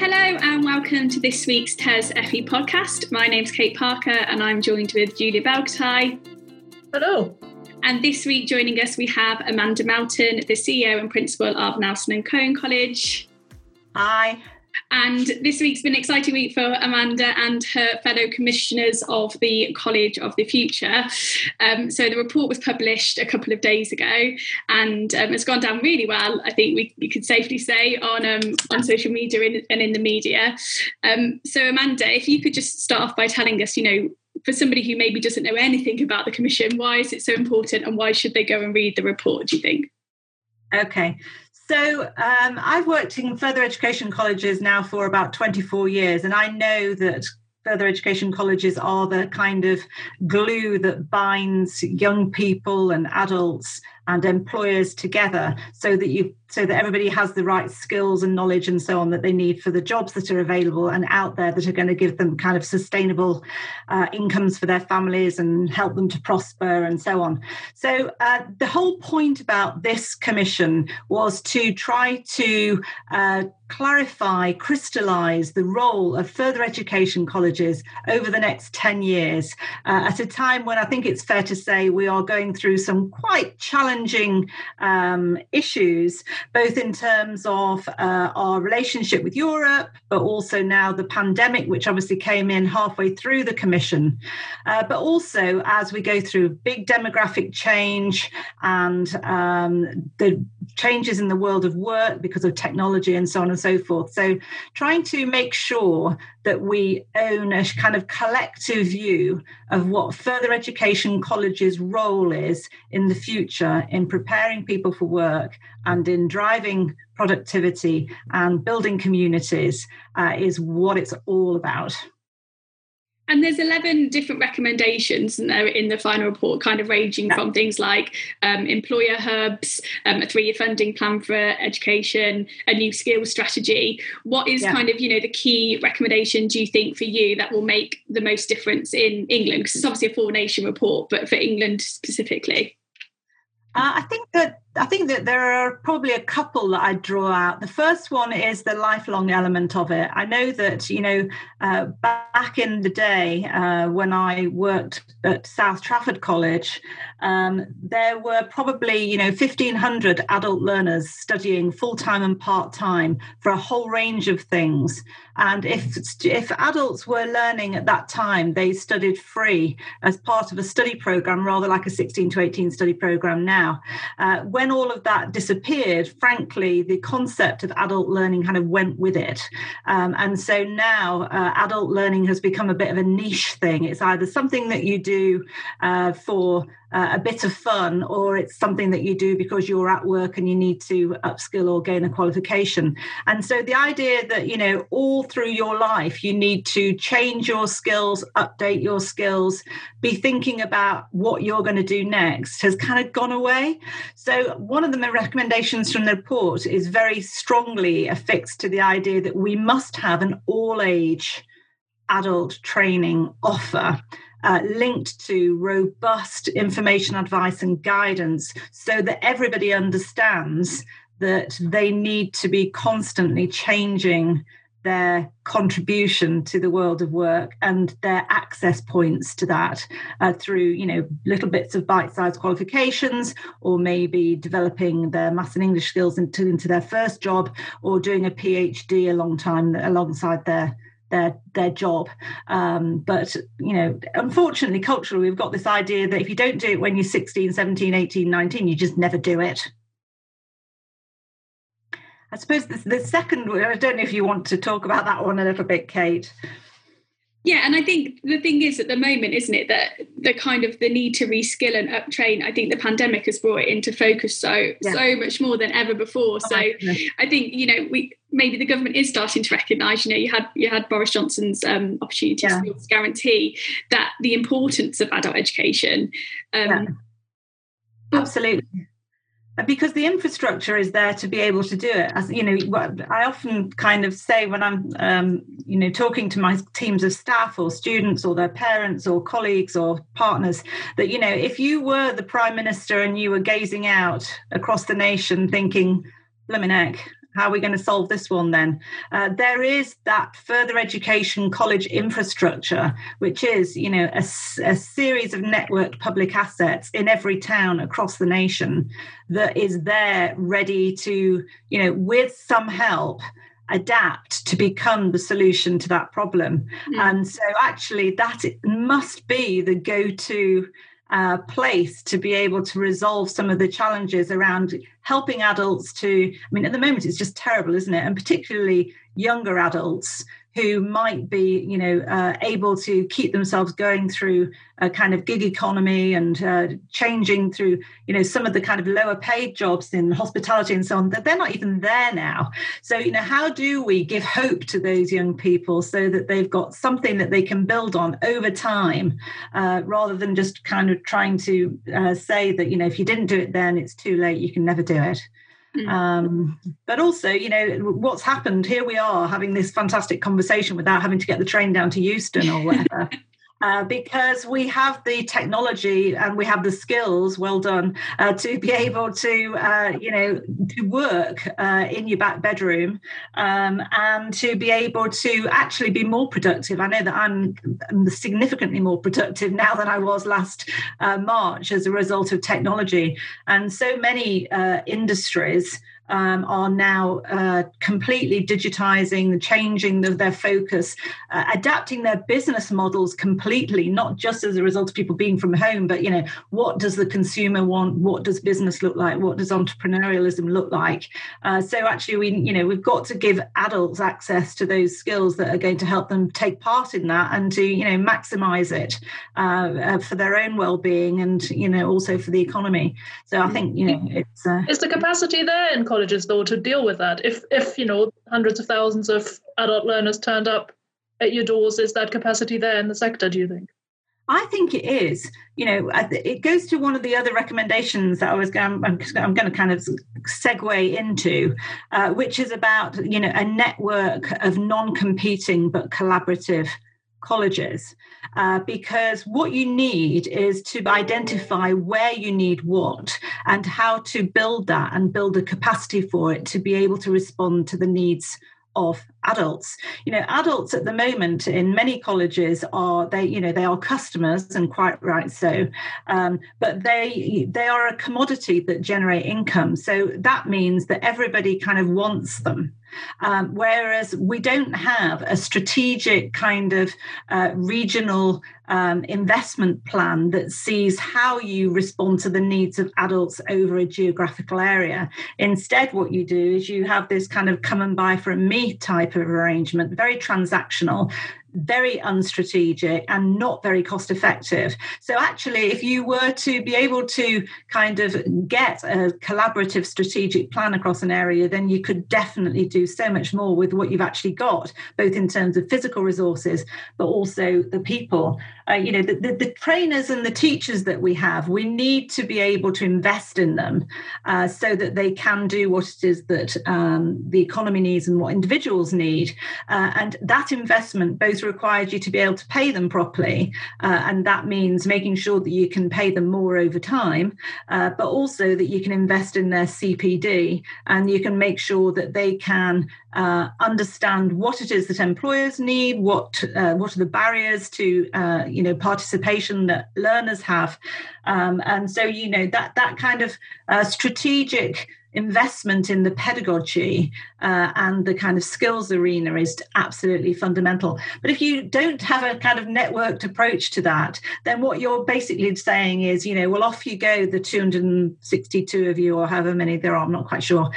Hello and welcome to this week's Tes FE podcast. My name's Kate Parker and I'm joined with Julia Belgutay. Hello. And this week joining us we have Amanda Melton, the CEO and Principal of Nelson and Colne College. Hi. And this week's been an exciting week for Amanda and her fellow commissioners of the College of the Future. So the report was published a couple of days ago and it's gone down really well, I think we could safely say, on social media and in the media. So Amanda, if you could just start off by telling us, you know, for somebody who maybe doesn't know anything about the Commission, why is it so important and why should they go and read the report, do you think? Okay. So I've worked in further education colleges now for about 24 years, and I know that further education colleges are the kind of glue that binds young people and adults and employers together so that everybody has the right skills and knowledge and so on that they need for the jobs that are available and out there that are going to give them kind of sustainable incomes for their families and help them to prosper and so on. So the whole point about this commission was to try to clarify, crystallise the role of further education colleges over the next 10 years at a time when I think it's fair to say we are going through some quite challenging issues, both in terms of our relationship with Europe, but also now the pandemic, which obviously came in halfway through the Commission, but also as we go through big demographic change and the changes in the world of work because of technology and so on and so forth. So trying to make sure that we own a kind of collective view of what further education colleges' role is in the future in preparing people for work and in driving productivity and building communities is what it's all about. And there's 11 different recommendations in the final report, kind of ranging from things like employer hubs, a three-year funding plan for education, a new skills strategy. What is kind of, you know, the key recommendation, do you think, for you that will make the most difference in England? Because it's obviously a four-nation report, but for England specifically. I think that there are probably a couple that I draw out. The first one is the lifelong element of it. I know that, you know, back in the day when I worked at South Trafford College, there were probably, you know, 1,500 adult learners studying full-time and part-time for a whole range of things. And if adults were learning at that time, they studied free as part of a study programme, rather like a 16 to 18 study programme now. When all of that disappeared, frankly, the concept of adult learning kind of went with it. And so now adult learning has become a bit of a niche thing. It's either something that you do for a bit of fun, or it's something that you do because you're at work and you need to upskill or gain a qualification. And so the idea that, you know, all through your life, you need to change your skills, update your skills, be thinking about what you're going to do next has kind of gone away. So one of the recommendations from the report is very strongly affixed to the idea that we must have an all-age adult training offer linked to robust information, advice and guidance so that everybody understands that they need to be constantly changing their contribution to the world of work and their access points to that through, you know, little bits of bite-sized qualifications, or maybe developing their maths and English skills into their first job, or doing a PhD alongside their job. But, you know, unfortunately, culturally, we've got this idea that if you don't do it when you're 16, 17, 18, 19, you just never do it. I suppose the second, I don't know if you want to talk about that one a little bit, Kate. Yeah, and I think the thing is at the moment, isn't it, that the kind of the need to reskill and uptrain, I think the pandemic has brought it into focus so much more than ever before. Oh, so I think, you know, maybe the government is starting to recognise, you know, you had Boris Johnson's opportunity to guarantee that the importance of adult education. Absolutely. Because the infrastructure is there to be able to do it. As you know, I often kind of say when I'm, you know, talking to my teams of staff or students or their parents or colleagues or partners that, you know, if you were the Prime Minister and you were gazing out across the nation thinking, blimmin' heck, how are we going to solve this one then? There is that further education college infrastructure, which is, you know, a series of networked public assets in every town across the nation that is there ready to, you know, with some help, adapt to become the solution to that problem. And so actually that must be the go-to place to be able to resolve some of the challenges around helping adults to, I mean, at the moment it's just terrible, isn't it? And particularly younger adults who might be, you know, able to keep themselves going through a kind of gig economy and changing through, you know, some of the kind of lower paid jobs in hospitality and so on, that they're not even there now. So, you know, how do we give hope to those young people so that they've got something that they can build on over time, rather than just kind of trying to say that, you know, if you didn't do it then, it's too late, you can never do it. But also, you know, what's happened, here we are having this fantastic conversation without having to get the train down to Euston or whatever, because we have the technology and we have the skills, well done, to be able to, you know, to work in your back bedroom and to be able to actually be more productive. I know that I'm significantly more productive now than I was last March as a result of technology. And so many industries are now completely digitizing, changing their focus, adapting their business models completely, not just as a result of people being from home, but, you know, what does the consumer want? What does business look like? What does entrepreneurialism look like? So actually, we've got to give adults access to those skills that are going to help them take part in that and to, you know, maximize it for their own well-being and, you know, also for the economy. So I think, you know, it's... is the capacity there in colleges though to deal with that? If you know, hundreds of thousands of adult learners turned up at your doors, is that capacity there in the sector, do you think? I think it is. You know, it goes to one of the other recommendations that I'm going to kind of segue into, which is about, you know, a network of non-competing but collaborative colleges, because what you need is to identify where you need what and how to build that and build a capacity for it to be able to respond to the needs of adults. You know, adults at the moment in many colleges are customers, and quite right so, but they are a commodity that generate income. So that means that everybody kind of wants them. Whereas we don't have a strategic kind of regional investment plan that sees how you respond to the needs of adults over a geographical area. Instead, what you do is you have this kind of come and buy from me type of arrangement, very transactional, very unstrategic and not very cost effective. So actually, if you were to be able to kind of get a collaborative strategic plan across an area, then you could definitely do so much more with what you've actually got, both in terms of physical resources, but also the people. You know, the trainers and the teachers that we have, we need to be able to invest in them so that they can do what it is that the economy needs and what individuals need. And that investment both requires you to be able to pay them properly. And that means making sure that you can pay them more over time, but also that you can invest in their CPD and you can make sure that they can understand what it is that employers need, what are the barriers to participation that learners have. And so, you know, that kind of strategic investment in the pedagogy and the kind of skills arena is absolutely fundamental. But if you don't have a kind of networked approach to that, then what you're basically saying is, you know, well, off you go, the 262 of you, or however many there are, I'm not quite sure,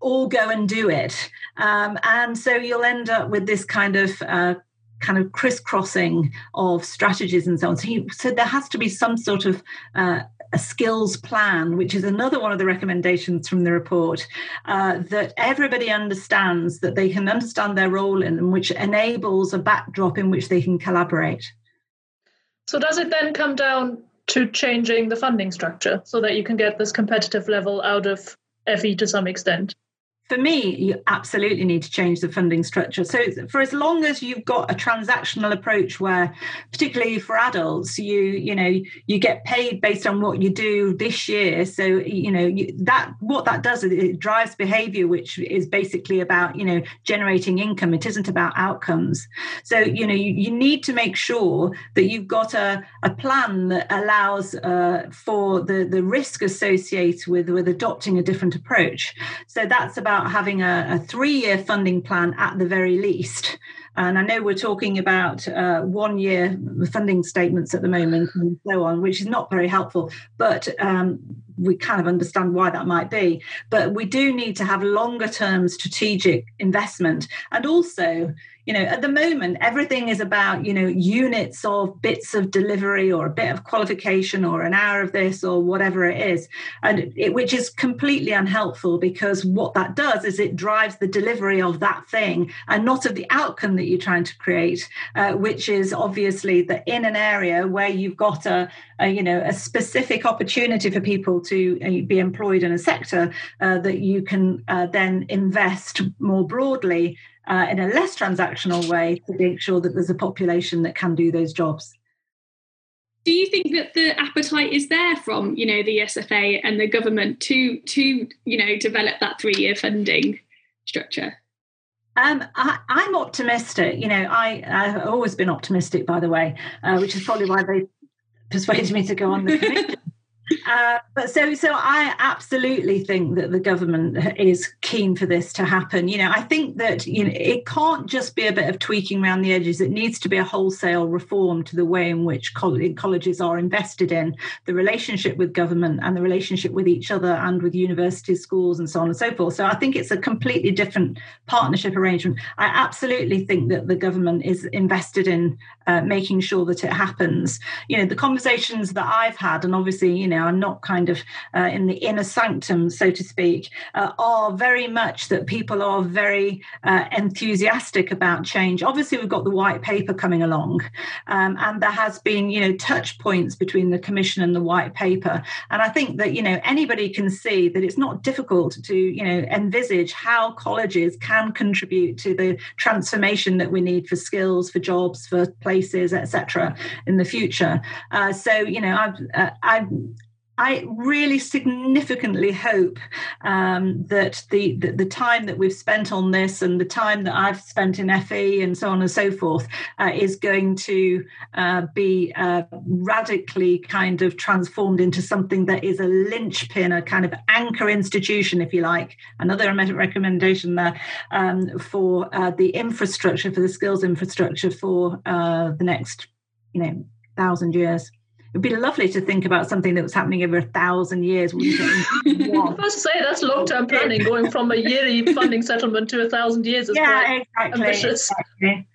all go and do it. And so you'll end up with this kind of crisscrossing of strategies and so on. So there has to be some sort of a skills plan, which is another one of the recommendations from the report, that everybody understands, that they can understand their role in, and which enables a backdrop in which they can collaborate. So does it then come down to changing the funding structure so that you can get this competitive level out of FE to some extent? For me, you absolutely need to change the funding structure. So for as long as you've got a transactional approach where, particularly for adults, you get paid based on what you do this year. So, what that does is it drives behavior, which is basically about, generating income. It isn't about outcomes. So, you need to make sure that you've got a plan that allows for the risk associated with adopting a different approach. So that's about having a three-year funding plan at the very least. And I know we're talking about one-year funding statements at the moment and so on, which is not very helpful, but we kind of understand why that might be. But we do need to have longer-term strategic investment. And also, at the moment, everything is about, units of bits of delivery or a bit of qualification or an hour of this or whatever it is, and which is completely unhelpful, because what that does is it drives the delivery of that thing and not of the outcome that you're trying to create, which is obviously that in an area where you've got a specific opportunity for people to be employed in a sector that you can then invest more broadly in a less transactional way to make sure that there's a population that can do those jobs. Do you think that the appetite is there from, the SFA and the government to develop that three-year funding structure? I'm optimistic. I've always been optimistic, by the way, which is probably why they persuaded me to go on the committee. But I absolutely think that the government is keen for this to happen. I think that it can't just be a bit of tweaking around the edges. It needs to be a wholesale reform to the way in which colleges are invested in the relationship with government and the relationship with each other and with universities, schools, and so on and so forth. So I think it's a completely different partnership arrangement. I absolutely think that the government is invested in making sure that it happens. The conversations that I've had, and obviously, I'm not kind of in the inner sanctum, so to speak, are very much that people are very enthusiastic about change. Obviously, we've got the white paper coming along, and there has been, touch points between the Commission and the white paper. And I think that, anybody can see that it's not difficult to, envisage how colleges can contribute to the transformation that we need for skills, for jobs, for places, etc. in the future. I really significantly hope that the time that we've spent on this and the time that I've spent in FE and so on and so forth is going to be radically kind of transformed into something that is a linchpin, a kind of anchor institution, if you like. Another recommendation there for the infrastructure, for the skills infrastructure for the next, 1,000 years. It'd be lovely to think about something that was happening over 1,000 years. I was to say that's long-term planning, going from a yearly funding settlement to 1,000 years is quite ambitious. Exactly.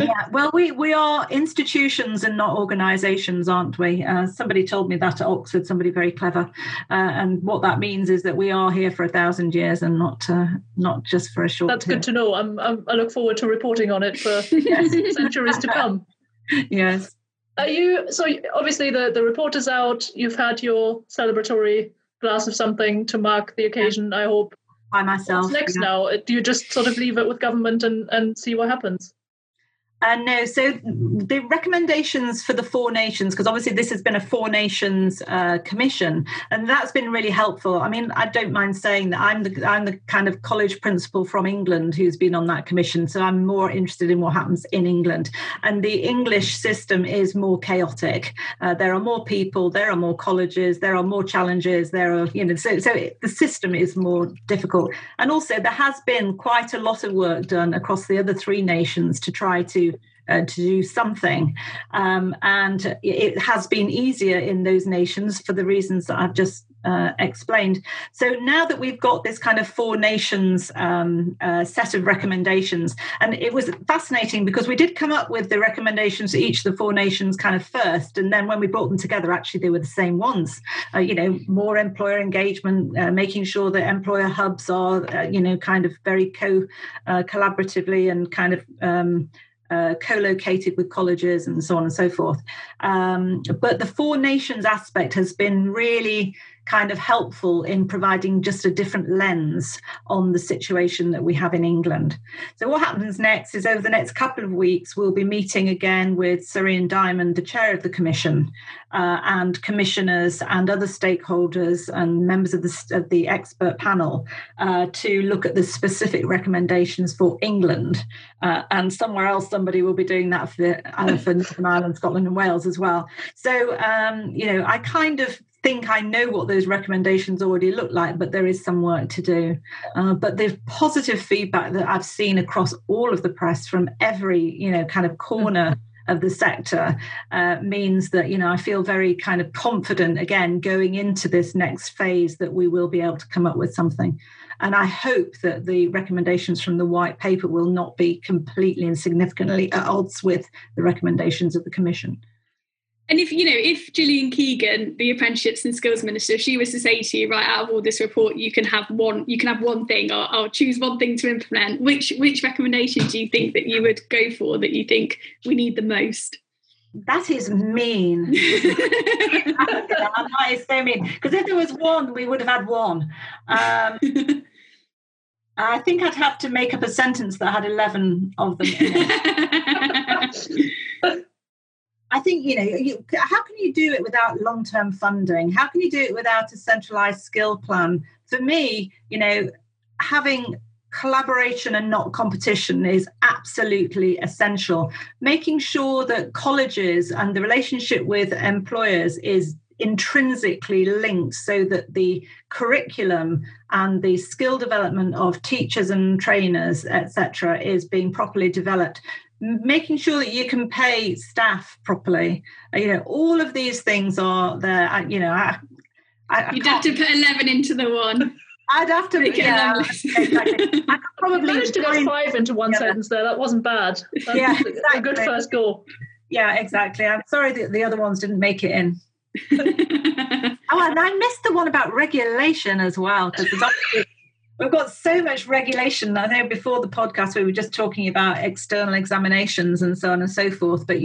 Yeah, well, we are institutions and not organisations, aren't we? Somebody told me that at Oxford, somebody very clever. And what that means is that we are here for 1,000 years and not just for a short time. That's good to know. I look forward to reporting on it for centuries to come. Yes. So obviously the report is out, you've had your celebratory glass of something to mark the occasion, I hope. By myself. What's next now? Do you just sort of leave it with government and see what happens? No, so the recommendations for the Four Nations, because obviously this has been a Four Nations commission, and that's been really helpful. I mean, I don't mind saying that I'm the kind of college principal from England who's been on that commission, so I'm more interested in what happens in England. And the English system is more chaotic. There are more people, there are more colleges, there are more challenges, the system is more difficult. And also there has been quite a lot of work done across the other three nations to try to do something. And it has been easier in those nations for the reasons that I've just explained. So now that we've got this kind of Four Nations set of recommendations, and it was fascinating because we did come up with the recommendations for each of the Four Nations kind of first, and then when we brought them together, actually they were the same ones. More employer engagement, making sure that employer hubs are kind of very collaboratively and kind of co-located with colleges and so on and so forth. But the Four Nations aspect has been really kind of helpful in providing just a different lens on the situation that we have in England. So what happens next is, over the next couple of weeks, we'll be meeting again with Sir Ian Diamond, the chair of the commission, and commissioners and other stakeholders and members of the expert panel to look at the specific recommendations for England. And somewhere else, somebody will be doing that for Northern Ireland, Scotland and Wales as well. So, I kind of think I know what those recommendations already look like, but there is some work to do. But the positive feedback that I've seen across all of the press from every, kind of corner of the sector means that, I feel very kind of confident, again, going into this next phase that we will be able to come up with something. And I hope that the recommendations from the white paper will not be completely and significantly at odds with the recommendations of the Commission. And if Gillian Keegan, the Apprenticeships and Skills Minister, if she was to say to you, right, out of all this report, you can have one thing, or I'll choose one thing to implement, which recommendation do you think that you would go for, that you think we need the most? That is mean. That is so mean. Because if there was one, we would have had one. I think I'd have to make up a sentence that had 11 of them in it. I think, how can you do it without long-term funding? How can you do it without a centralised skill plan? For me, having collaboration and not competition is absolutely essential. Making sure that colleges and the relationship with employers is intrinsically linked, so that the curriculum and the skill development of teachers and trainers, etc., is being properly developed. Making sure that you can pay staff properly. All of these things are there. You'd have to put 11 into the one. I'd have to make it. I probably managed to go 5 into one sentence there. That wasn't bad. Yeah, exactly. A good first go. Yeah, exactly. I'm sorry that the other ones didn't make it in. Oh, and I missed the one about regulation as well, because we've got so much regulation. I know before the podcast we were just talking about external examinations and so on and so forth. But,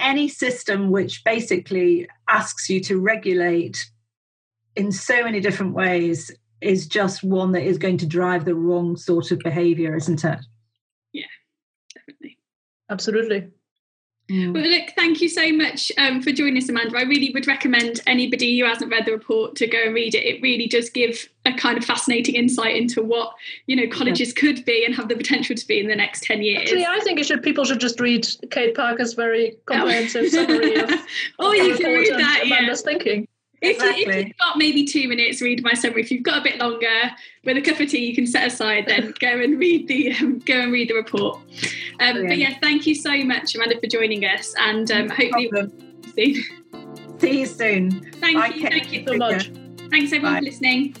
any system which basically asks you to regulate in so many different ways is just one that is going to drive the wrong sort of behaviour, isn't it? Yeah, definitely. Absolutely. Well, look, thank you so much for joining us, Amanda. I really would recommend anybody who hasn't read the report to go and read it. It really does give a kind of fascinating insight into what, colleges could be and have the potential to be in the next 10 years. Actually, I think people should just read Kate Parker's very comprehensive summary of you can read that, Amanda's thinking. Exactly. If you've got maybe 2 minutes, read my summary. If you've got a bit longer, with a cup of tea you can set aside, then go and read the report. But yeah, thank you so much, Amanda, for joining us, and hopefully we'll see you soon. Thank you so much. Thanks everyone for listening.